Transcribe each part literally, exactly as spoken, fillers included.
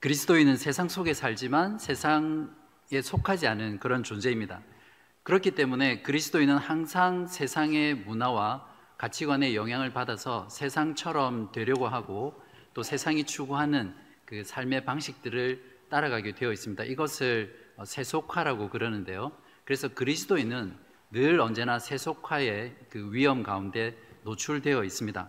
그리스도인은 세상 속에 살지만 세상에 속하지 않은 그런 존재입니다. 그렇기 때문에 그리스도인은 항상 세상의 문화와 가치관의 영향을 받아서 세상처럼 되려고 하고 또 세상이 추구하는 그 삶의 방식들을 따라가게 되어 있습니다. 이것을 세속화라고 그러는데요. 그래서 그리스도인은 늘 언제나 세속화의 그 위험 가운데 노출되어 있습니다.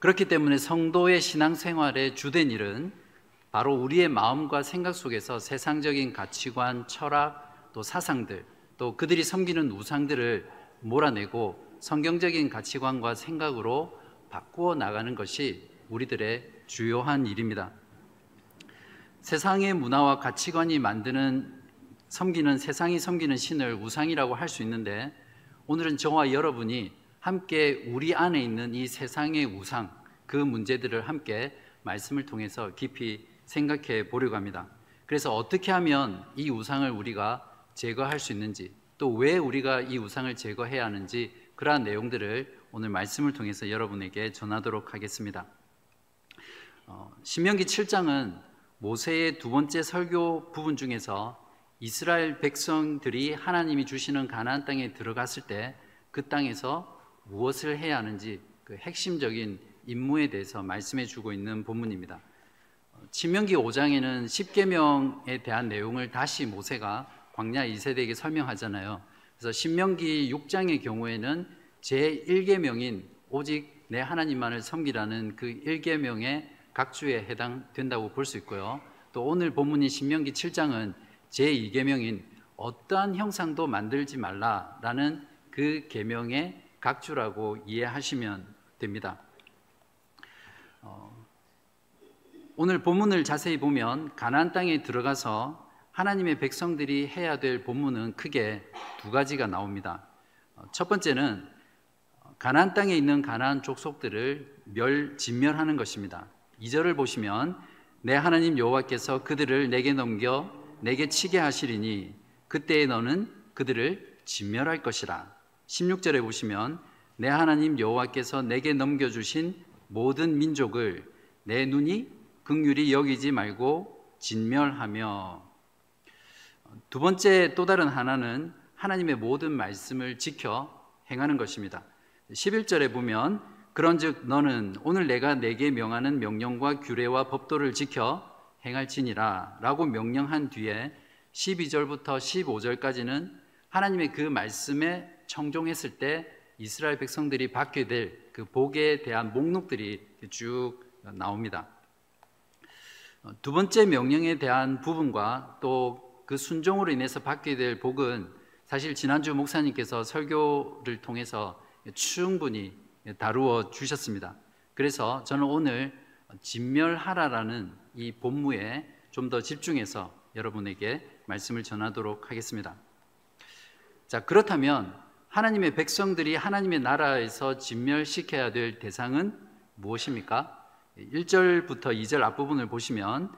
그렇기 때문에 성도의 신앙생활의 주된 일은 바로 우리의 마음과 생각 속에서 세상적인 가치관, 철학, 또 사상들, 또 그들이 섬기는 우상들을 몰아내고 성경적인 가치관과 생각으로 바꾸어 나가는 것이 우리들의 주요한 일입니다. 세상의 문화와 가치관이 만드는 섬기는 세상이 섬기는 신을 우상이라고 할 수 있는데, 오늘은 저와 여러분이 함께 우리 안에 있는 이 세상의 우상, 그 문제들을 함께 말씀을 통해서 깊이 생각해 보려고 합니다. 그래서 어떻게 하면 이 우상을 우리가 제거할 수 있는지, 또 왜 우리가 이 우상을 제거해야 하는지, 그러한 내용들을 오늘 말씀을 통해서 여러분에게 전하도록 하겠습니다. 어, 신명기 칠 장은 모세의 두 번째 설교 부분 중에서 이스라엘 백성들이 하나님이 주시는 가나안 땅에 들어갔을 때 그 땅에서 무엇을 해야 하는지 그 핵심적인 임무에 대해서 말씀해 주고 있는 본문입니다. 신명기 오 장에는 십계명에 대한 내용을 다시 모세가 광야 이 세대에게 설명하잖아요. 그래서 신명기 육 장의 경우에는 제일 계명인 오직 내 하나님만을 섬기라는 그 일 계명의 각주에 해당된다고 볼 수 있고요. 또 오늘 본문인 신명기 칠 장은 제이 계명인 어떠한 형상도 만들지 말라라는 그 계명의 각주라고 이해하시면 됩니다. 어, 오늘 본문을 자세히 보면 가나안 땅에 들어가서 하나님의 백성들이 해야 될 본문은 크게 두 가지가 나옵니다. 첫 번째는 가나안 땅에 있는 가나안 족속들을 멸, 진멸하는 것입니다. 이 절을 보시면 내 하나님 여호와께서 그들을 내게 넘겨 내게 치게 하시리니 그때에 너는 그들을 진멸할 것이라. 십육 절에 보시면 내 하나님 여호와께서 내게 넘겨주신 모든 민족을 내 눈이 긍휼히 여기지 말고 진멸하며. 두 번째 또 다른 하나는 하나님의 모든 말씀을 지켜 행하는 것입니다. 십일 절에 보면 그런즉 너는 오늘 내가 내게 명하는 명령과 규례와 법도를 지켜 행할지니라 라고 명령한 뒤에 십이 절부터 십오 절까지는 하나님의 그 말씀에 청종했을 때 이스라엘 백성들이 받게 될 그 복에 대한 목록들이 쭉 나옵니다. 두 번째 명령에 대한 부분과 또 그 순종으로 인해서 받게 될 복은 사실 지난주 목사님께서 설교를 통해서 충분히 다루어 주셨습니다. 그래서 저는 오늘 진멸하라라는 이 본무에 좀 더 집중해서 여러분에게 말씀을 전하도록 하겠습니다. 자, 그렇다면 하나님의 백성들이 하나님의 나라에서 진멸시켜야 될 대상은 무엇입니까? 일 절부터 이 절 앞부분을 보시면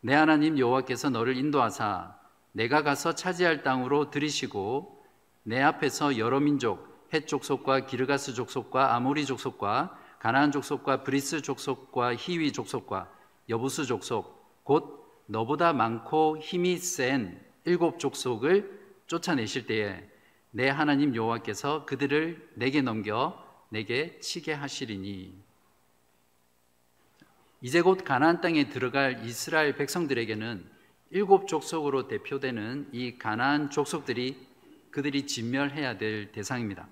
내 하나님 여호와께서 너를 인도하사 내가 가서 차지할 땅으로 들이시고 내 앞에서 여러 민족 헷 족속과 기르가스 족속과 아모리 족속과 가나안 족속과 브리스 족속과 히위 족속과 여부스 족속 곧 너보다 많고 힘이 센 일곱 족속을 쫓아내실 때에 내 하나님 여호와께서 그들을 내게 넘겨 내게 치게 하시리니. 이제 곧 가나안 땅에 들어갈 이스라엘 백성들에게는 일곱 족속으로 대표되는 이 가나안 족속들이 그들이 진멸해야 될 대상입니다.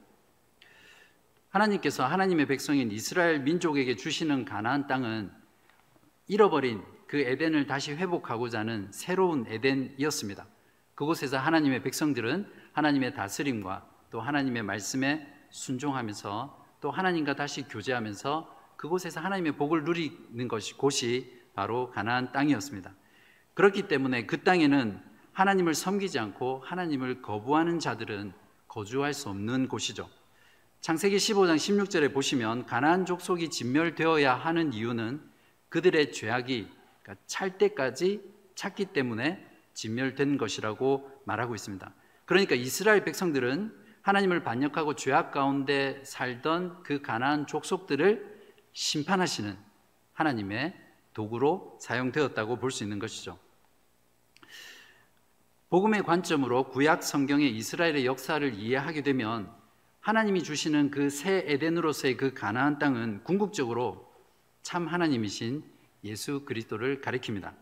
하나님께서 하나님의 백성인 이스라엘 민족에게 주시는 가나안 땅은 잃어버린 그 에덴을 다시 회복하고자 하는 새로운 에덴이었습니다. 그곳에서 하나님의 백성들은 하나님의 다스림과 또 하나님의 말씀에 순종하면서 또 하나님과 다시 교제하면서 그곳에서 하나님의 복을 누리는 것이 곳이 바로 가나안 땅이었습니다. 그렇기 때문에 그 땅에는 하나님을 섬기지 않고 하나님을 거부하는 자들은 거주할 수 없는 곳이죠. 창세기 십오 장 십육 절에 보시면 가나안 족속이 진멸되어야 하는 이유는 그들의 죄악이 찰 때까지 찼기 때문에 진멸된 것이라고 말하고 있습니다. 그러니까 이스라엘 백성들은 하나님을 반역하고 죄악 가운데 살던 그 가나안 족속들을 심판하시는 하나님의 도구로 사용되었다고 볼 수 있는 것이죠. 복음의 관점으로 구약 성경의 이스라엘의 역사를 이해하게 되면 하나님이 주시는 그 새 에덴으로서의 그 가나안 땅은 궁극적으로 참 하나님이신 예수 그리스도를 가리킵니다.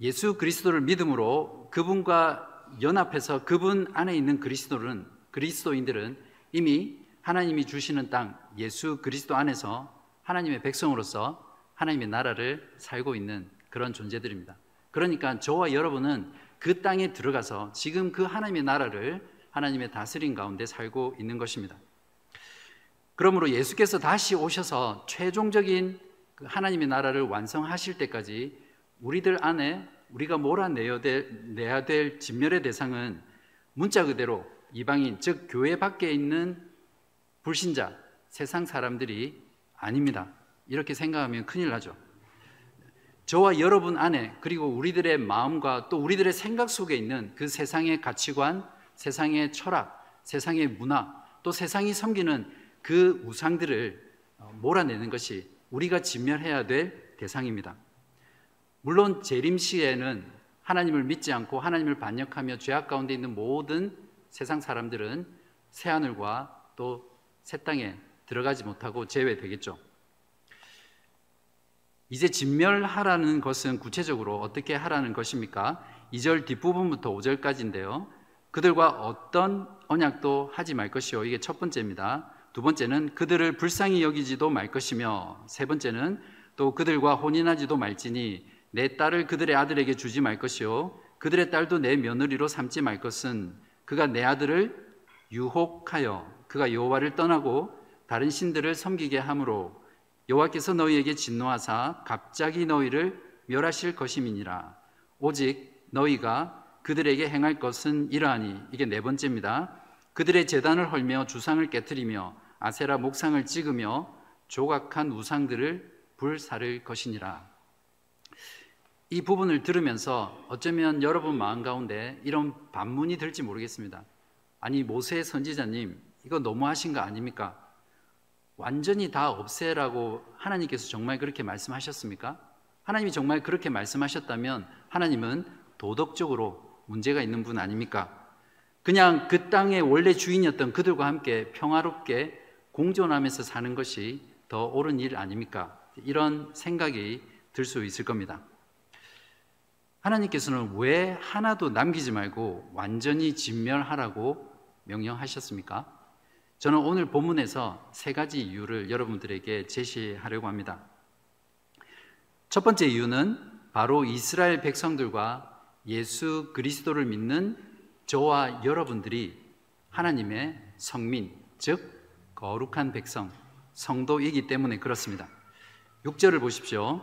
예수 그리스도를 믿음으로 그분과 연합해서 그분 안에 있는 그리스도는 그리스도인들은 이미 하나님이 주시는 땅 예수 그리스도 안에서 하나님의 백성으로서 하나님의 나라를 살고 있는 그런 존재들입니다. 그러니까 저와 여러분은 그 땅에 들어가서 지금 그 하나님의 나라를 하나님의 다스림 가운데 살고 있는 것입니다. 그러므로 예수께서 다시 오셔서 최종적인 하나님의 나라를 완성하실 때까지 우리들 안에 우리가 몰아내야 될, 내야 될 진멸의 대상은 문자 그대로 이방인, 즉 교회 밖에 있는 불신자, 세상 사람들이 아닙니다. 이렇게 생각하면 큰일 나죠. 저와 여러분 안에 그리고 우리들의 마음과 또 우리들의 생각 속에 있는 그 세상의 가치관, 세상의 철학, 세상의 문화, 또 세상이 섬기는 그 우상들을 몰아내는 것이 우리가 진멸해야 될 대상입니다. 물론 재림 시에는 하나님을 믿지 않고 하나님을 반역하며 죄악 가운데 있는 모든 세상 사람들은 새하늘과 또 새 땅에 들어가지 못하고 제외되겠죠. 이제 진멸하라는 것은 구체적으로 어떻게 하라는 것입니까? 이 절 뒷부분부터 오 절까지인데요. 그들과 어떤 언약도 하지 말 것이요. 이게 첫 번째입니다. 두 번째는 그들을 불쌍히 여기지도 말 것이며, 세 번째는 또 그들과 혼인하지도 말지니 내 딸을 그들의 아들에게 주지 말 것이요 그들의 딸도 내 며느리로 삼지 말 것은 그가 내 아들을 유혹하여 그가 여호와를 떠나고 다른 신들을 섬기게 함으로 여호와께서 너희에게 진노하사 갑자기 너희를 멸하실 것임이니라. 오직 너희가 그들에게 행할 것은 이러하니, 이게 네 번째입니다. 그들의 제단을 헐며 주상을 깨뜨리며 아세라 목상을 찍으며 조각한 우상들을 불사를 것이니라. 이 부분을 들으면서 어쩌면 여러분 마음 가운데 이런 반문이 들지 모르겠습니다. 아니, 모세 선지자님 이거 너무하신 거 아닙니까? 완전히 다 없애라고 하나님께서 정말 그렇게 말씀하셨습니까? 하나님이 정말 그렇게 말씀하셨다면 하나님은 도덕적으로 문제가 있는 분 아닙니까? 그냥 그 땅의 원래 주인이었던 그들과 함께 평화롭게 공존하면서 사는 것이 더 옳은 일 아닙니까? 이런 생각이 들 수 있을 겁니다. 하나님께서는 왜 하나도 남기지 말고 완전히 진멸하라고 명령하셨습니까? 저는 오늘 본문에서 세 가지 이유를 여러분들에게 제시하려고 합니다. 첫 번째 이유는 바로 이스라엘 백성들과 예수 그리스도를 믿는 저와 여러분들이 하나님의 성민, 즉 거룩한 백성, 성도이기 때문에 그렇습니다. 육 절을 보십시오.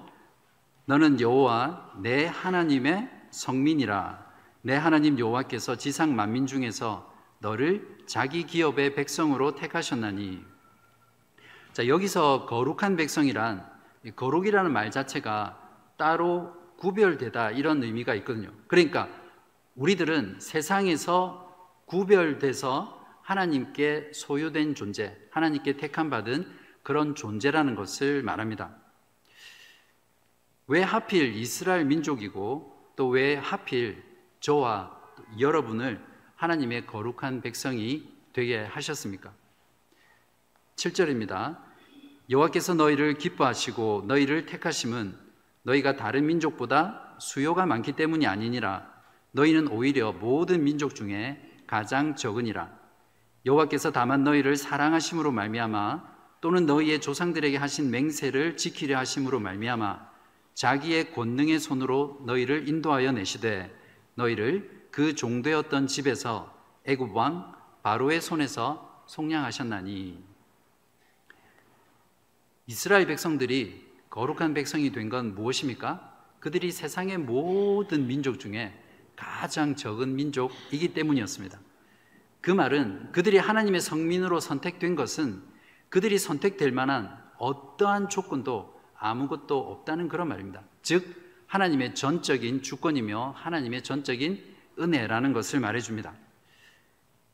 너는 여호와 내 하나님의 성민이라. 내 하나님 여호와께서 지상 만민 중에서 너를 자기 기업의 백성으로 택하셨나니. 자, 여기서 거룩한 백성이란, 거룩이라는 말 자체가 따로 구별되다 이런 의미가 있거든요. 그러니까 우리들은 세상에서 구별돼서 하나님께 소유된 존재, 하나님께 택함받은 그런 존재라는 것을 말합니다. 왜 하필 이스라엘 민족이고 또 왜 하필 저와 여러분을 하나님의 거룩한 백성이 되게 하셨습니까? 칠 절입니다. 여호와께서 너희를 기뻐하시고 너희를 택하심은 너희가 다른 민족보다 수요가 많기 때문이 아니니라. 너희는 오히려 모든 민족 중에 가장 적으니라. 여호와께서 다만 너희를 사랑하심으로 말미암아 또는 너희의 조상들에게 하신 맹세를 지키려 하심으로 말미암아 자기의 권능의 손으로 너희를 인도하여 내시되 너희를 그 종되었던 집에서 애굽 왕 바로의 손에서 속량하셨나니. 이스라엘 백성들이 거룩한 백성이 된 건 무엇입니까? 그들이 세상의 모든 민족 중에 가장 적은 민족이기 때문이었습니다. 그 말은 그들이 하나님의 성민으로 선택된 것은 그들이 선택될 만한 어떠한 조건도 아무것도 없다는 그런 말입니다. 즉 하나님의 전적인 주권이며 하나님의 전적인 은혜라는 것을 말해줍니다.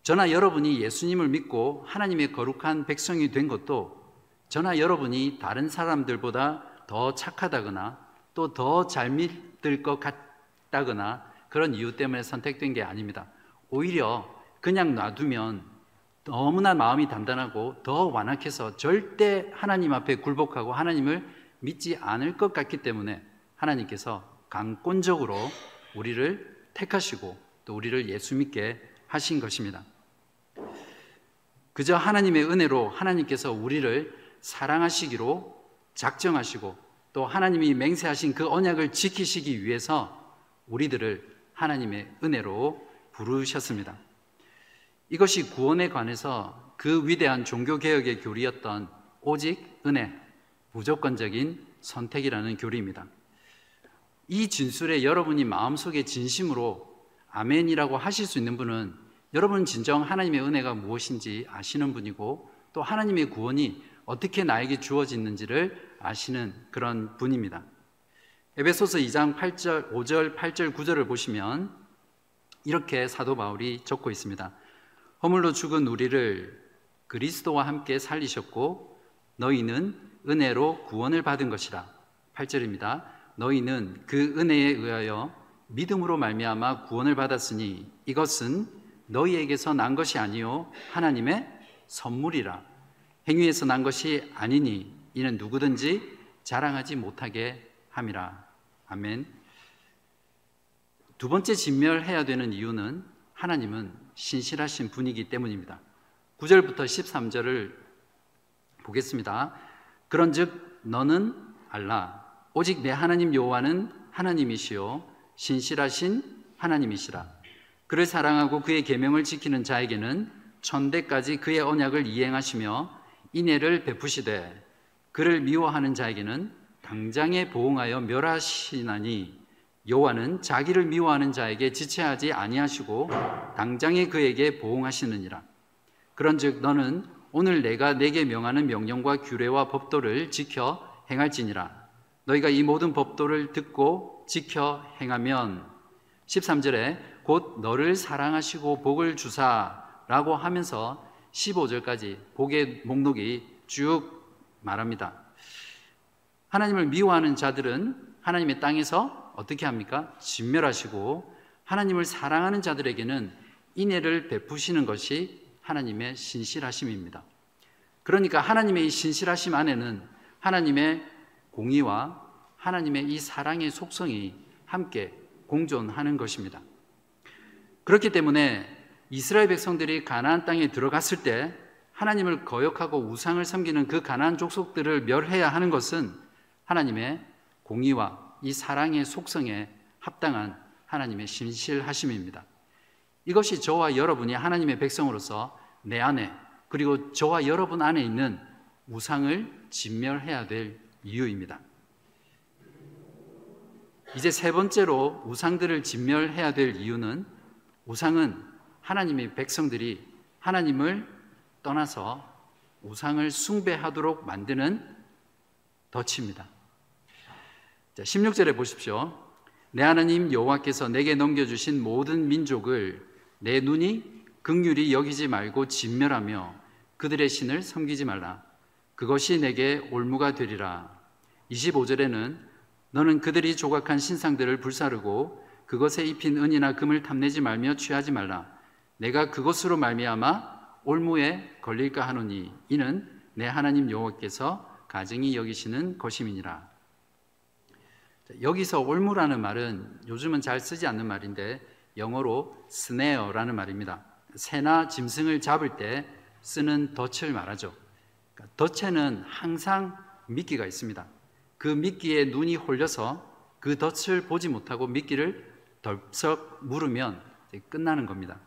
저나 여러분이 예수님을 믿고 하나님의 거룩한 백성이 된 것도 저나 여러분이 다른 사람들보다 더 착하다거나 또 더 잘 믿을 것 같다거나 그런 이유 때문에 선택된 게 아닙니다. 오히려 그냥 놔두면 너무나 마음이 단단하고 더 완악해서 절대 하나님 앞에 굴복하고 하나님을 믿지 않을 것 같기 때문에 하나님께서 강권적으로 우리를 택하시고 또 우리를 예수 믿게 하신 것입니다. 그저 하나님의 은혜로 하나님께서 우리를 사랑하시기로 작정하시고 또 하나님이 맹세하신 그 언약을 지키시기 위해서 우리들을 하나님의 은혜로 부르셨습니다. 이것이 구원에 관해서 그 위대한 종교개혁의 교리였던 오직 은혜, 무조건적인 선택이라는 교리입니다. 이 진술에 여러분이 마음속에 진심으로 아멘이라고 하실 수 있는 분은 여러분 진정 하나님의 은혜가 무엇인지 아시는 분이고 또 하나님의 구원이 어떻게 나에게 주어지는지를 아시는 그런 분입니다. 에베소서 이 장 팔 절 오 절 팔 절 구 절을 보시면 이렇게 사도 바울이 적고 있습니다. 허물로 죽은 우리를 그리스도와 함께 살리셨고 너희는 은혜로 구원을 받은 것이라. 팔 절입니다. 너희는 그 은혜에 의하여 믿음으로 말미암아 구원을 받았으니 이것은 너희에게서 난 것이 아니요 하나님의 선물이라. 행위에서 난 것이 아니니 이는 누구든지 자랑하지 못하게 함이라. 아멘. 두 번째 진멸해야 되는 이유는 하나님은 신실하신 분이기 때문입니다. 구 절부터 십삼 절을 보겠습니다. 그런즉 너는 알라. 오직 내 하나님 여호와는 하나님이시요 신실하신 하나님이시라. 그를 사랑하고 그의 계명을 지키는 자에게는 천대까지 그의 언약을 이행하시며 인애를 베푸시되 그를 미워하는 자에게는 당장에 보응하여 멸하시나니 여호와는 자기를 미워하는 자에게 지체하지 아니하시고 당장에 그에게 보응하시느니라. 그런즉 너는 오늘 내가 내게 명하는 명령과 규례와 법도를 지켜 행할지니라. 너희가 이 모든 법도를 듣고 지켜 행하면 십삼 절에 곧 너를 사랑하시고 복을 주사라고 하면서 십오 절까지 복의 목록이 쭉 말합니다. 하나님을 미워하는 자들은 하나님의 땅에서 어떻게 합니까? 진멸하시고 하나님을 사랑하는 자들에게는 인애를 베푸시는 것이 하나님의 신실하심입니다. 그러니까 하나님의 이 신실하심 안에는 하나님의 공의와 하나님의 이 사랑의 속성이 함께 공존하는 것입니다. 그렇기 때문에 이스라엘 백성들이 가나안 땅에 들어갔을 때 하나님을 거역하고 우상을 섬기는 그 가나안 족속들을 멸해야 하는 것은 하나님의 공의와 이 사랑의 속성에 합당한 하나님의 신실하심입니다. 이것이 저와 여러분이 하나님의 백성으로서 내 안에 그리고 저와 여러분 안에 있는 우상을 진멸해야 될 이유입니다. 이제 세 번째로 우상들을 진멸해야 될 이유는 우상은 하나님의 백성들이 하나님을 떠나서 우상을 숭배하도록 만드는 덫입니다. 자, 십육 절에 보십시오. 내 하나님 여호와께서 내게 넘겨주신 모든 민족을 내 눈이 긍휼히 여기지 말고 진멸하며 그들의 신을 섬기지 말라. 그것이 내게 올무가 되리라. 이십오 절에는 너는 그들이 조각한 신상들을 불사르고 그것에 입힌 은이나 금을 탐내지 말며 취하지 말라. 내가 그것으로 말미암아 올무에 걸릴까 하노니 이는 내 하나님 여호와께서 가증히 여기시는 것임이니라. 여기서 올무라는 말은 요즘은 잘 쓰지 않는 말인데 영어로 snare라는 말입니다. 새나 짐승을 잡을 때 쓰는 덫을 말하죠. 덫에는 항상 미끼가 있습니다. 그 미끼에 눈이 홀려서 그 덫을 보지 못하고 미끼를 덜썩 물으면 끝나는 겁니다.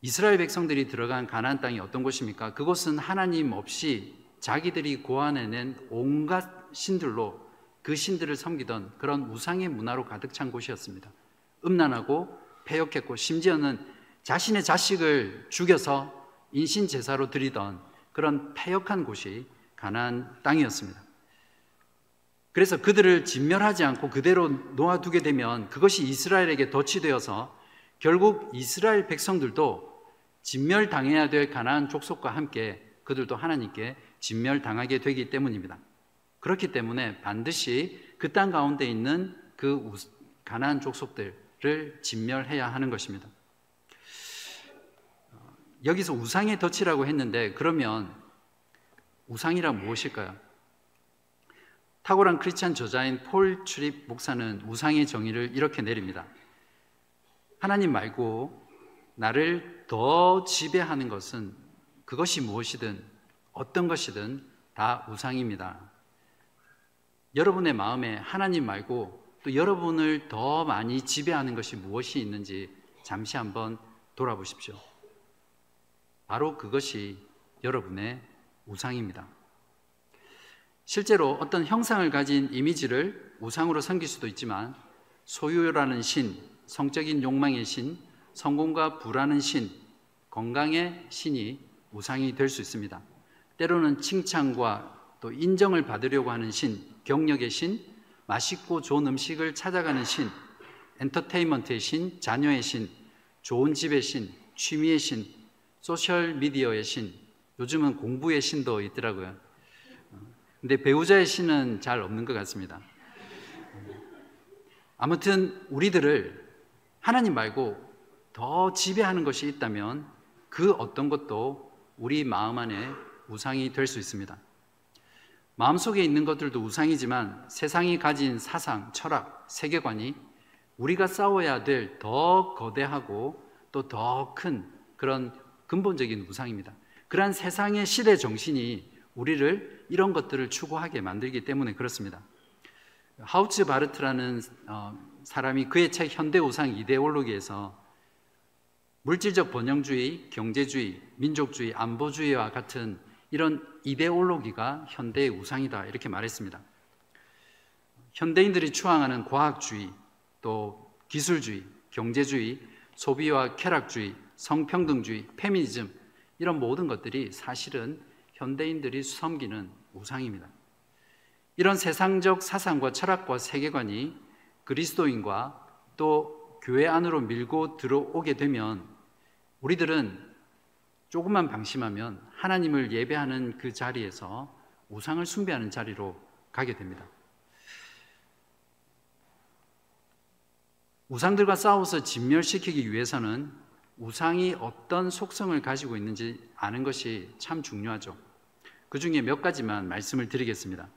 이스라엘 백성들이 들어간 가나안 땅이 어떤 곳입니까? 그곳은 하나님 없이 자기들이 고안해낸 온갖 신들로 그 신들을 섬기던 그런 우상의 문화로 가득 찬 곳이었습니다. 음란하고 패역했고 심지어는 자신의 자식을 죽여서 인신제사로 드리던 그런 패역한 곳이 가나안 땅이었습니다. 그래서 그들을 진멸하지 않고 그대로 놓아두게 되면 그것이 이스라엘에게 덫이 되어서 결국 이스라엘 백성들도 진멸당해야 될 가나안 족속과 함께 그들도 하나님께 진멸당하게 되기 때문입니다. 그렇기 때문에 반드시 그 땅 가운데 있는 그 가나안 족속들을 진멸해야 하는 것입니다. 여기서 우상의 덫이라고 했는데 그러면 우상이란 무엇일까요? 탁월한 크리스찬 저자인 폴 추립 목사는 우상의 정의를 이렇게 내립니다. 하나님 말고 나를 더 지배하는 것은 그것이 무엇이든 어떤 것이든 다 우상입니다. 여러분의 마음에 하나님 말고 또 여러분을 더 많이 지배하는 것이 무엇이 있는지 잠시 한번 돌아보십시오. 바로 그것이 여러분의 우상입니다. 실제로 어떤 형상을 가진 이미지를 우상으로 섬길 수도 있지만 소유라는 신, 성적인 욕망의 신, 성공과 부라는 신, 건강의 신이 우상이 될 수 있습니다. 때로는 칭찬과 또 인정을 받으려고 하는 신, 경력의 신, 맛있고 좋은 음식을 찾아가는 신, 엔터테인먼트의 신, 자녀의 신, 좋은 집의 신, 취미의 신, 소셜미디어의 신, 요즘은 공부의 신도 있더라고요. 근데 배우자의 신은 잘 없는 것 같습니다. 아무튼 우리들을 하나님 말고 더 지배하는 것이 있다면 그 어떤 것도 우리 마음 안에 우상이 될 수 있습니다. 마음속에 있는 것들도 우상이지만 세상이 가진 사상, 철학, 세계관이 우리가 싸워야 될 더 거대하고 또 더 큰 그런 근본적인 우상입니다. 그러한 세상의 시대 정신이 우리를 이런 것들을 추구하게 만들기 때문에 그렇습니다. 하우츠 바르트라는 어, 사람이 그의 책 현대우상 이데올로기에서 물질적 번영주의, 경제주의, 민족주의, 안보주의와 같은 이런 이데올로기가 현대의 우상이다 이렇게 말했습니다. 현대인들이 추앙하는 과학주의, 또 기술주의, 경제주의, 소비와 쾌락주의, 성평등주의, 페미니즘 이런 모든 것들이 사실은 현대인들이 섬기는 우상입니다. 이런 세상적 사상과 철학과 세계관이 그리스도인과 또 교회 안으로 밀고 들어오게 되면 우리들은 조금만 방심하면 하나님을 예배하는 그 자리에서 우상을 숭배하는 자리로 가게 됩니다. 우상들과 싸워서 진멸시키기 위해서는 우상이 어떤 속성을 가지고 있는지 아는 것이 참 중요하죠. 그 중에 몇 가지만 말씀을 드리겠습니다.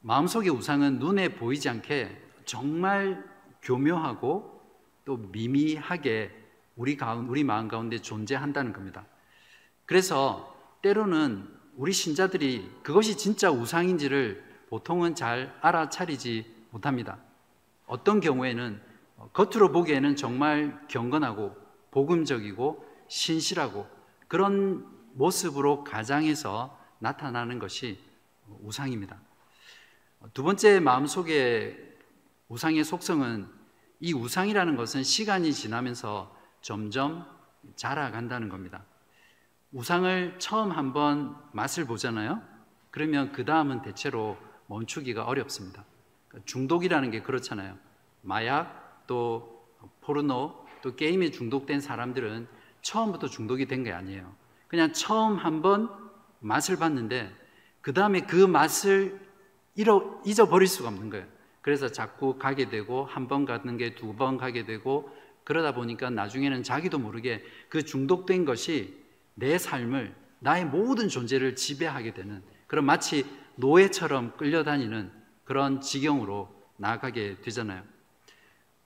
마음속의 우상은 눈에 보이지 않게 정말 교묘하고 또 미미하게 우리, 가운, 우리 마음 가운데 존재한다는 겁니다. 그래서 때로는 우리 신자들이 그것이 진짜 우상인지를 보통은 잘 알아차리지 못합니다. 어떤 경우에는 겉으로 보기에는 정말 경건하고 복음적이고 신실하고 그런 모습으로 가장해서 나타나는 것이 우상입니다. 두 번째 마음속의 우상의 속성은 이 우상이라는 것은 시간이 지나면서 점점 자라간다는 겁니다. 우상을 처음 한번 맛을 보잖아요. 그러면 그 다음은 대체로 멈추기가 어렵습니다. 중독이라는 게 그렇잖아요. 마약, 또 포르노, 또 게임에 중독된 사람들은 처음부터 중독이 된 게 아니에요. 그냥 처음 한번 맛을 봤는데 그 다음에 그 맛을 잃어, 잊어버릴 수가 없는 거예요. 그래서 자꾸 가게 되고 한 번 가는 게 두 번 가게 되고 그러다 보니까 나중에는 자기도 모르게 그 중독된 것이 내 삶을, 나의 모든 존재를 지배하게 되는 그런 마치 노예처럼 끌려다니는 그런 지경으로 나아가게 되잖아요.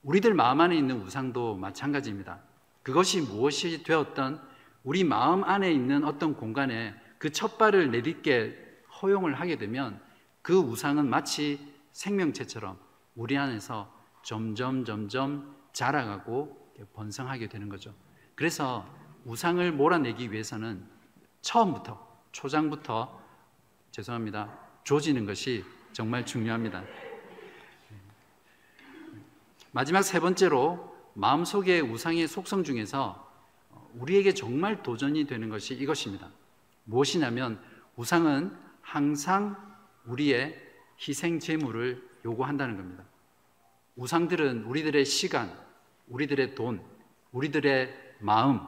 우리들 마음 안에 있는 우상도 마찬가지입니다. 그것이 무엇이 되었던 우리 마음 안에 있는 어떤 공간에 그 첫 발을 내딛게 허용을 하게 되면 그 우상은 마치 생명체처럼 우리 안에서 점점 점점 자라가고 번성하게 되는 거죠. 그래서 우상을 몰아내기 위해서는 처음부터, 초장부터 죄송합니다. 조지는 것이 정말 중요합니다. 마지막 세 번째로 마음속의 우상의 속성 중에서 우리에게 정말 도전이 되는 것이 이것입니다. 무엇이냐면 우상은 항상 우리의 희생 제물을 요구한다는 겁니다. 우상들은 우리들의 시간, 우리들의 돈, 우리들의 마음,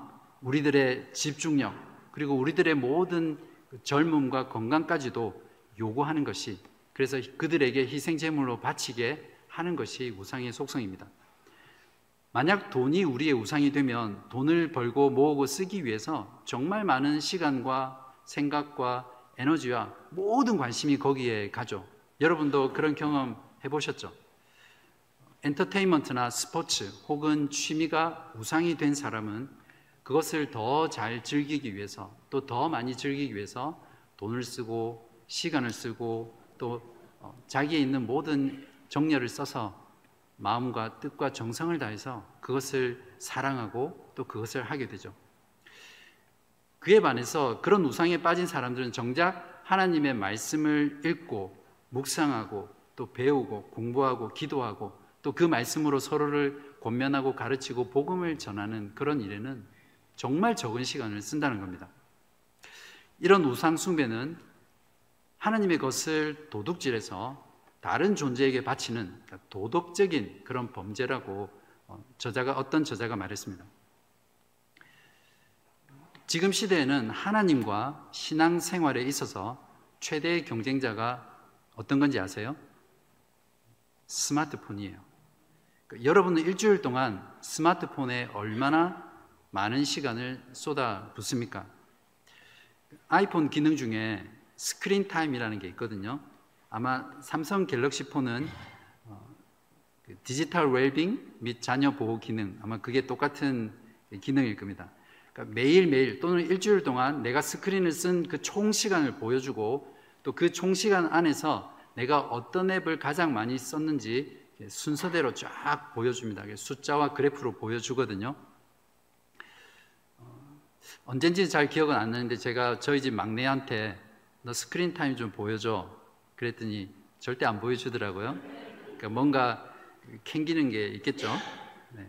우리들의 집중력, 그리고 우리들의 모든 젊음과 건강까지도 요구하는 것이, 그래서 그들에게 희생제물로 바치게 하는 것이 우상의 속성입니다. 만약 돈이 우리의 우상이 되면 돈을 벌고 모으고 쓰기 위해서 정말 많은 시간과 생각과 에너지와 모든 관심이 거기에 가죠. 여러분도 그런 경험 해보셨죠? 엔터테인먼트나 스포츠 혹은 취미가 우상이 된 사람은 그것을 더 잘 즐기기 위해서, 또 더 많이 즐기기 위해서 돈을 쓰고 시간을 쓰고 또 자기에 있는 모든 정열을 써서 마음과 뜻과 정성을 다해서 그것을 사랑하고 또 그것을 하게 되죠. 그에 반해서 그런 우상에 빠진 사람들은 정작 하나님의 말씀을 읽고 묵상하고 또 배우고 공부하고 기도하고 또 그 말씀으로 서로를 권면하고 가르치고 복음을 전하는 그런 일에는 정말 적은 시간을 쓴다는 겁니다. 이런 우상 숭배는 하나님의 것을 도둑질해서 다른 존재에게 바치는 도덕적인 그런 범죄라고 저자가 어떤 저자가 말했습니다. 지금 시대에는 하나님과 신앙생활에 있어서 최대의 경쟁자가 어떤 건지 아세요? 스마트폰이에요. 여러분은 일주일 동안 스마트폰에 얼마나 많은 시간을 쏟아 붓습니까? 아이폰 기능 중에 스크린 타임이라는 게 있거든요. 아마 삼성 갤럭시 폰은 디지털 웰빙 및 자녀 보호 기능, 아마 그게 똑같은 기능일 겁니다. 그러니까 매일매일 또는 일주일 동안 내가 스크린을 쓴 그 총 시간을 보여주고 또 그 총 시간 안에서 내가 어떤 앱을 가장 많이 썼는지 순서대로 쫙 보여줍니다. 숫자와 그래프로 보여주거든요. 언젠지 잘 기억은 안 나는데 제가 저희 집 막내한테 너 스크린 타임 좀 보여줘 그랬더니 절대 안 보여주더라고요. 그러니까 뭔가 캥기는 게 있겠죠. 네.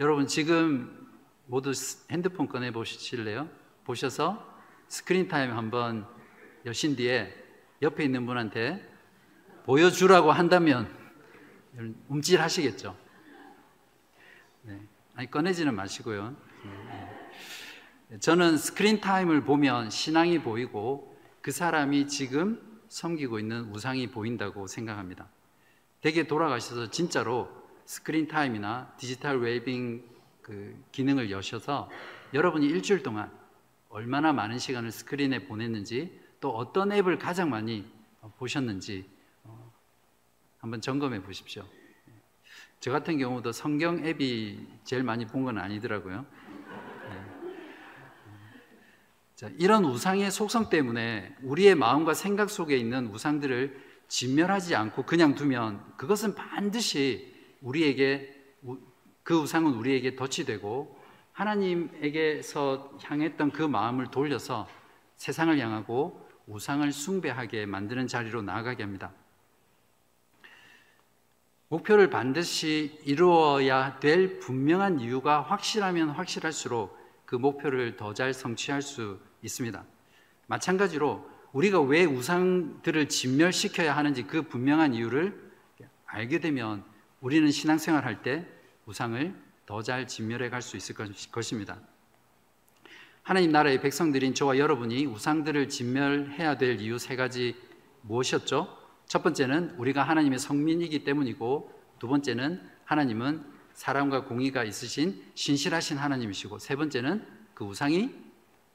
여러분 지금 모두 핸드폰 꺼내 보실래요? 보셔서 스크린 타임 한번 여신 뒤에 옆에 있는 분한테 보여주라고 한다면 움찔하시겠죠. 네. 아니 꺼내지는 마시고요. 네. 저는 스크린 타임을 보면 신앙이 보이고 그 사람이 지금 섬기고 있는 우상이 보인다고 생각합니다. 댁에 돌아가셔서 진짜로 스크린 타임이나 디지털 웰빙 그 기능을 여셔서 여러분이 일주일 동안 얼마나 많은 시간을 스크린에 보냈는지 또 어떤 앱을 가장 많이 보셨는지 한번 점검해 보십시오. 저 같은 경우도 성경 앱이 제일 많이 본 건 아니더라고요. 자, 이런 우상의 속성 때문에 우리의 마음과 생각 속에 있는 우상들을 진멸하지 않고 그냥 두면 그것은 반드시 우리에게, 그 우상은 우리에게 덫이 되고 하나님에게서 향했던 그 마음을 돌려서 세상을 향하고 우상을 숭배하게 만드는 자리로 나아가게 합니다. 목표를 반드시 이루어야 될 분명한 이유가 확실하면 확실할수록 그 목표를 더 잘 성취할 수 있습니다. 마찬가지로 우리가 왜 우상들을 진멸시켜야 하는지 그 분명한 이유를 알게 되면 우리는 신앙생활할 때 우상을 더 잘 진멸해 갈 수 있을 것입니다. 하나님 나라의 백성들인 저와 여러분이 우상들을 진멸해야 될 이유 세 가지 무엇이었죠? 첫 번째는 우리가 하나님의 성민이기 때문이고, 두 번째는 하나님은 사랑과 공의가 있으신 신실하신 하나님이시고, 세 번째는 그 우상이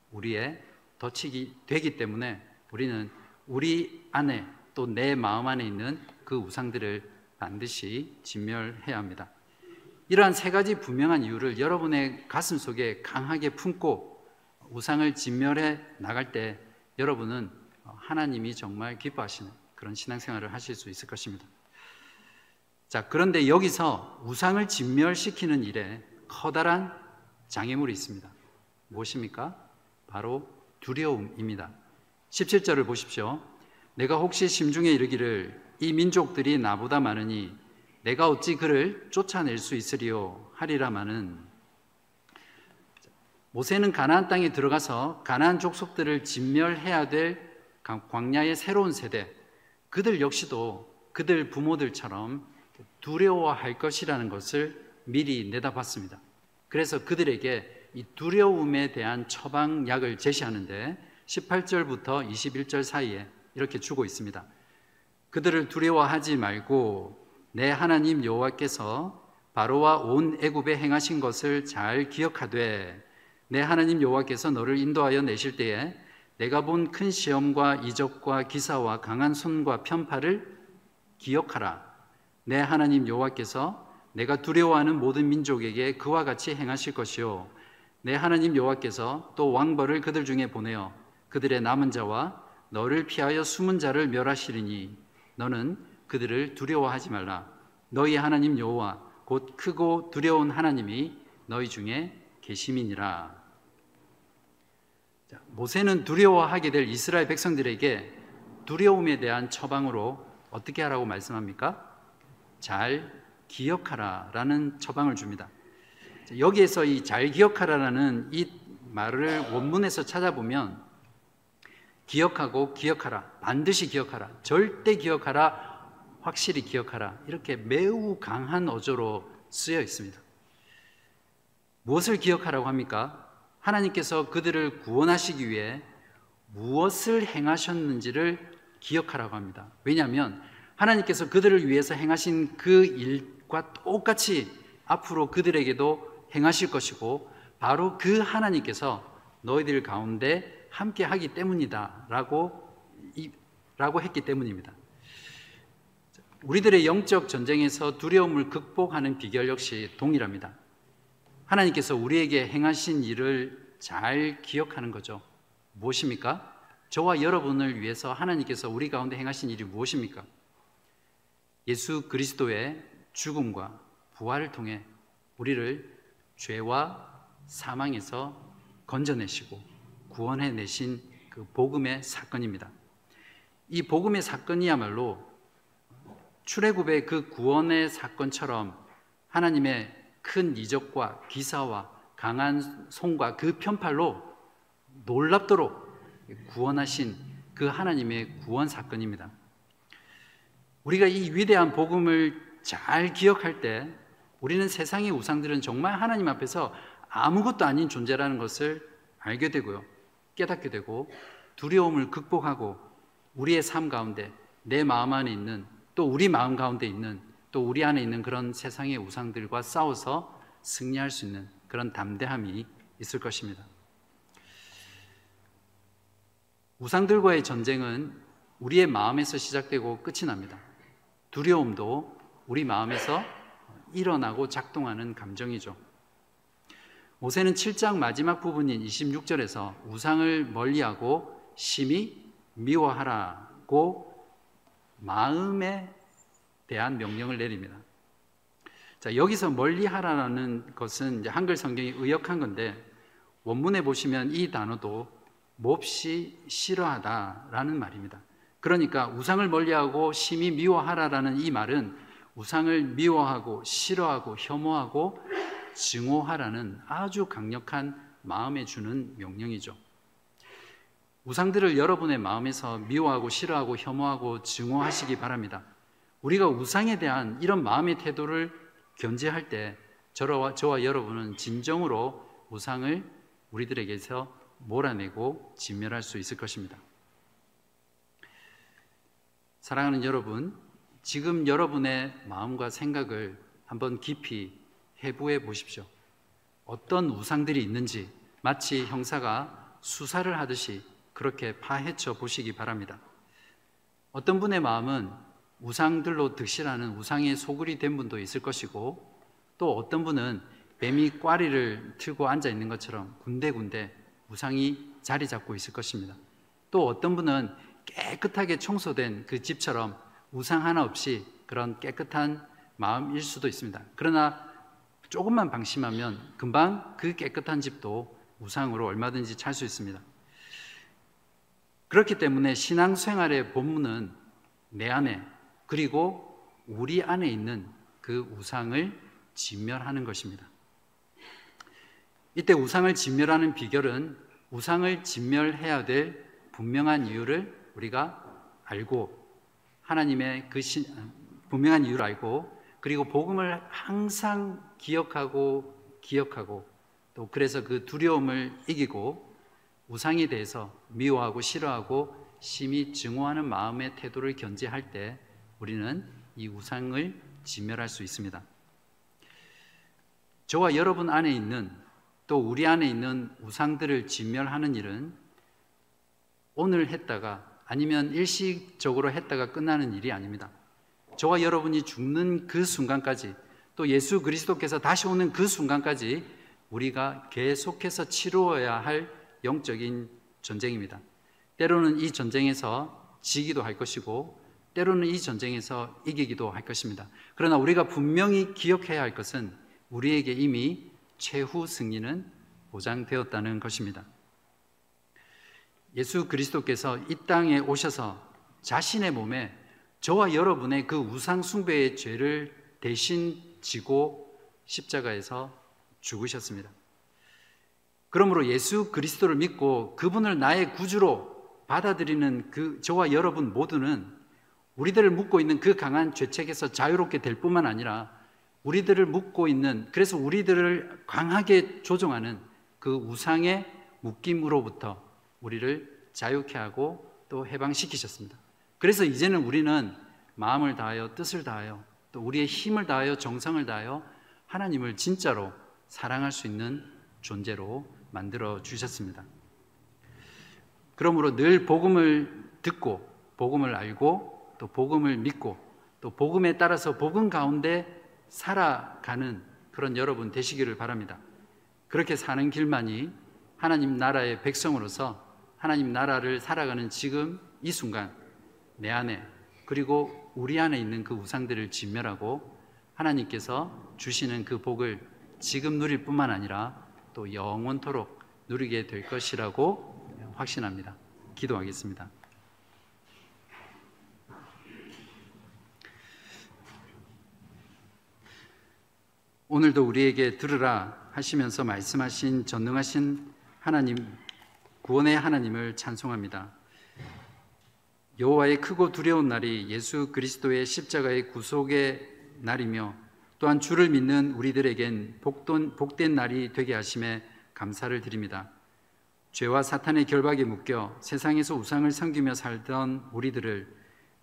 우리의 덫이 되기 때문에 우리는 우리 안에 또 내 마음 안에 있는 그 우상들을 반드시 진멸해야 합니다. 이러한 세 가지 분명한 이유를 여러분의 가슴 속에 강하게 품고 우상을 진멸해 나갈 때 여러분은 하나님이 정말 기뻐하시는 그런 신앙생활을 하실 수 있을 것입니다. 자, 그런데 여기서 우상을 진멸시키는 일에 커다란 장애물이 있습니다. 무엇입니까? 바로 두려움입니다. 십칠 절을 보십시오. 내가 혹시 심중에 이르기를 이 민족들이 나보다 많으니 내가 어찌 그를 쫓아낼 수 있으리요 하리라마는. 모세는 가나안 땅에 들어가서 가나안 족속들을 진멸해야 될 광야의 새로운 세대, 그들 역시도 그들 부모들처럼 두려워할 것이라는 것을 미리 내다봤습니다. 그래서 그들에게 이 두려움에 대한 처방약을 제시하는데 십팔 절부터 이십일 절 사이에 이렇게 주고 있습니다. 그들을 두려워하지 말고 내 하나님 여호와께서 바로와 온 애굽에 행하신 것을 잘 기억하되 내 하나님 여호와께서 너를 인도하여 내실 때에 내가 본 큰 시험과 이적과 기사와 강한 손과 편파를 기억하라. 내 하나님 여호와께서 내가 두려워하는 모든 민족에게 그와 같이 행하실 것이요 내 하나님 여호와께서 또 왕벌을 그들 중에 보내어 그들의 남은 자와 너를 피하여 숨은 자를 멸하시리니 너는 그들을 두려워하지 말라. 너희 하나님 여호와 곧 크고 두려운 하나님이 너희 중에 계심이니라. 모세는 두려워하게 될 이스라엘 백성들에게 두려움에 대한 처방으로 어떻게 하라고 말씀합니까? 잘 기억하라 라는 처방을 줍니다. 여기에서 이 잘 기억하라 라는 이 말을 원문에서 찾아보면 기억하고 기억하라, 반드시 기억하라, 절대 기억하라, 확실히 기억하라 이렇게 매우 강한 어조로 쓰여 있습니다. 무엇을 기억하라고 합니까? 하나님께서 그들을 구원하시기 위해 무엇을 행하셨는지를 기억하라고 합니다. 왜냐하면 하나님께서 그들을 위해서 행하신 그 일과 똑같이 앞으로 그들에게도 행하실 것이고 바로 그 하나님께서 너희들 가운데 함께 하기 때문이다 라고, 이, 라고 했기 때문입니다. 우리들의 영적 전쟁에서 두려움을 극복하는 비결 역시 동일합니다. 하나님께서 우리에게 행하신 일을 잘 기억하는 거죠. 무엇입니까? 저와 여러분을 위해서 하나님께서 우리 가운데 행하신 일이 무엇입니까? 예수 그리스도의 죽음과 부활을 통해 우리를 죄와 사망에서 건져내시고 구원해내신 그 복음의 사건입니다. 이 복음의 사건이야말로 출애굽의 그 구원의 사건처럼 하나님의 큰 이적과 기사와 강한 손과 그 편팔로 놀랍도록 구원하신 그 하나님의 구원 사건입니다. 우리가 이 위대한 복음을 잘 기억할 때 우리는 세상의 우상들은 정말 하나님 앞에서 아무것도 아닌 존재라는 것을 알게 되고요, 깨닫게 되고 두려움을 극복하고 우리의 삶 가운데 내 마음 안에 있는 또 우리 마음 가운데 있는 또 우리 안에 있는 그런 세상의 우상들과 싸워서 승리할 수 있는 그런 담대함이 있을 것입니다. 우상들과의 전쟁은 우리의 마음에서 시작되고 끝이 납니다. 두려움도 우리 마음에서 일어나고 작동하는 감정이죠. 모세는 칠 장 마지막 부분인 이십육 절에서 우상을 멀리하고 심히 미워하라고 마음에 대한 명령을 내립니다. 자, 여기서 멀리하라는 것은 이제 한글 성경이 의역한 건데 원문에 보시면 이 단어도 몹시 싫어하다라는 말입니다. 그러니까 우상을 멀리하고 심히 미워하라라는 이 말은 우상을 미워하고 싫어하고 혐오하고 증오하라는 아주 강력한 마음에 주는 명령이죠. 우상들을 여러분의 마음에서 미워하고 싫어하고 혐오하고 증오하시기 바랍니다. 우리가 우상에 대한 이런 마음의 태도를 견제할 때 저와, 저와 여러분은 진정으로 우상을 우리들에게서 몰아내고 진멸할 수 있을 것입니다. 사랑하는 여러분, 지금 여러분의 마음과 생각을 한번 깊이 해부해 보십시오. 어떤 우상들이 있는지 마치 형사가 수사를 하듯이 그렇게 파헤쳐 보시기 바랍니다. 어떤 분의 마음은 우상들로 득실하는 우상의 소굴이 된 분도 있을 것이고 또 어떤 분은 뱀이 꽈리를 틀고 앉아 있는 것처럼 군데군데 우상이 자리 잡고 있을 것입니다. 또 어떤 분은 깨끗하게 청소된 그 집처럼 우상 하나 없이 그런 깨끗한 마음일 수도 있습니다. 그러나 조금만 방심하면 금방 그 깨끗한 집도 우상으로 얼마든지 찰 수 있습니다. 그렇기 때문에 신앙생활의 본문은 내 안에 그리고 우리 안에 있는 그 우상을 진멸하는 것입니다. 이때 우상을 진멸하는 비결은 우상을 진멸해야 될 분명한 이유를 우리가 알고 하나님의 그 신, 분명한 이유를 알고 그리고 복음을 항상 기억하고 기억하고 또 그래서 그 두려움을 이기고 우상에 대해서 미워하고 싫어하고 심히 증오하는 마음의 태도를 견지할 때 우리는 이 우상을 진멸할 수 있습니다. 저와 여러분 안에 있는 또 우리 안에 있는 우상들을 진멸하는 일은 오늘 했다가 아니면 일시적으로 했다가 끝나는 일이 아닙니다. 저와 여러분이 죽는 그 순간까지 또 예수 그리스도께서 다시 오는 그 순간까지 우리가 계속해서 치루어야 할 영적인 전쟁입니다. 때로는 이 전쟁에서 지기도 할 것이고 때로는 이 전쟁에서 이기기도 할 것입니다. 그러나 우리가 분명히 기억해야 할 것은 우리에게 이미 최후 승리는 보장되었다는 것입니다. 예수 그리스도께서 이 땅에 오셔서 자신의 몸에 저와 여러분의 그 우상 숭배의 죄를 대신 지고 십자가에서 죽으셨습니다. 그러므로 예수 그리스도를 믿고 그분을 나의 구주로 받아들이는 그 저와 여러분 모두는 우리들을 묶고 있는 그 강한 죄책에서 자유롭게 될 뿐만 아니라 우리들을 묶고 있는, 그래서 우리들을 강하게 조종하는 그 우상의 묶임으로부터 우리를 자유케 하고 또 해방시키셨습니다. 그래서 이제는 우리는 마음을 다하여 뜻을 다하여 또 우리의 힘을 다하여 정성을 다하여 하나님을 진짜로 사랑할 수 있는 존재로 만들어 주셨습니다. 그러므로 늘 복음을 듣고 복음을 알고 또 복음을 믿고 또 복음에 따라서 복음 가운데 살아가는 그런 여러분 되시기를 바랍니다. 그렇게 사는 길만이 하나님 나라의 백성으로서 하나님 나라를 살아가는 지금 이 순간 내 안에 그리고 우리 안에 있는 그 우상들을 진멸하고 하나님께서 주시는 그 복을 지금 누릴 뿐만 아니라 또 영원토록 누리게 될 것이라고 확신합니다. 기도하겠습니다. 오늘도 우리에게 들으라 하시면서 말씀하신 전능하신 하나님, 구원의 하나님을 찬송합니다. 여호와의 크고 두려운 날이 예수 그리스도의 십자가의 구속의 날이며 또한 주를 믿는 우리들에겐 복돈, 복된 날이 되게 하심에 감사를 드립니다. 죄와 사탄의 결박에 묶여 세상에서 우상을 섬기며 살던 우리들을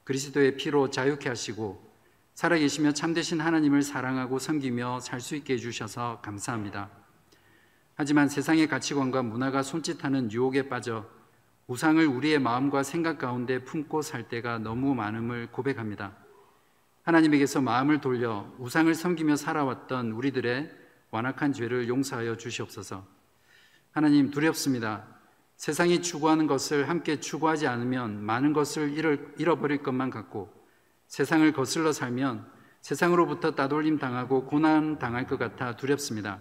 그리스도의 피로 자유케 하시고 살아계시며 참되신 하나님을 사랑하고 섬기며 살 수 있게 해주셔서 감사합니다. 하지만 세상의 가치관과 문화가 손짓하는 유혹에 빠져 우상을 우리의 마음과 생각 가운데 품고 살 때가 너무 많음을 고백합니다. 하나님에게서 마음을 돌려 우상을 섬기며 살아왔던 우리들의 완악한 죄를 용서하여 주시옵소서. 하나님, 두렵습니다. 세상이 추구하는 것을 함께 추구하지 않으면 많은 것을 잃어버릴 것만 같고 세상을 거슬러 살면 세상으로부터 따돌림 당하고 고난 당할 것 같아 두렵습니다.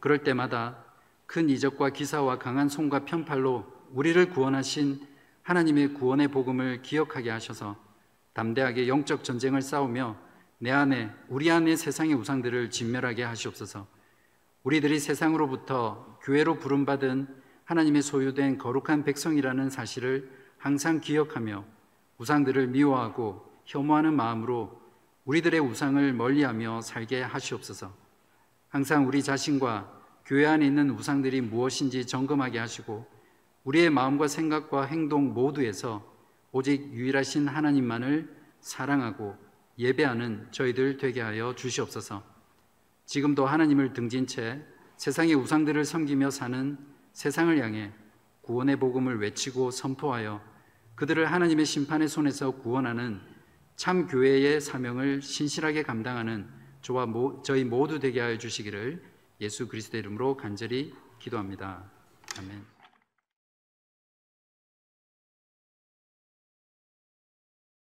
그럴 때마다 큰 이적과 기사와 강한 손과 편팔로 우리를 구원하신 하나님의 구원의 복음을 기억하게 하셔서 담대하게 영적 전쟁을 싸우며 내 안에 우리 안에 세상의 우상들을 진멸하게 하시옵소서. 우리들이 세상으로부터 교회로 부름받은 하나님의 소유된 거룩한 백성이라는 사실을 항상 기억하며 우상들을 미워하고 혐오하는 마음으로 우리들의 우상을 멀리하며 살게 하시옵소서. 항상 우리 자신과 교회 안에 있는 우상들이 무엇인지 점검하게 하시고 우리의 마음과 생각과 행동 모두에서 오직 유일하신 하나님만을 사랑하고 예배하는 저희들 되게 하여 주시옵소서. 지금도 하나님을 등진 채 세상의 우상들을 섬기며 사는 세상을 향해 구원의 복음을 외치고 선포하여 그들을 하나님의 심판의 손에서 구원하는 참 교회의 사명을 신실하게 감당하는 저와 모, 저희 모두 되게 하여 주시기를 예수 그리스도의 이름으로 간절히 기도합니다. 아멘.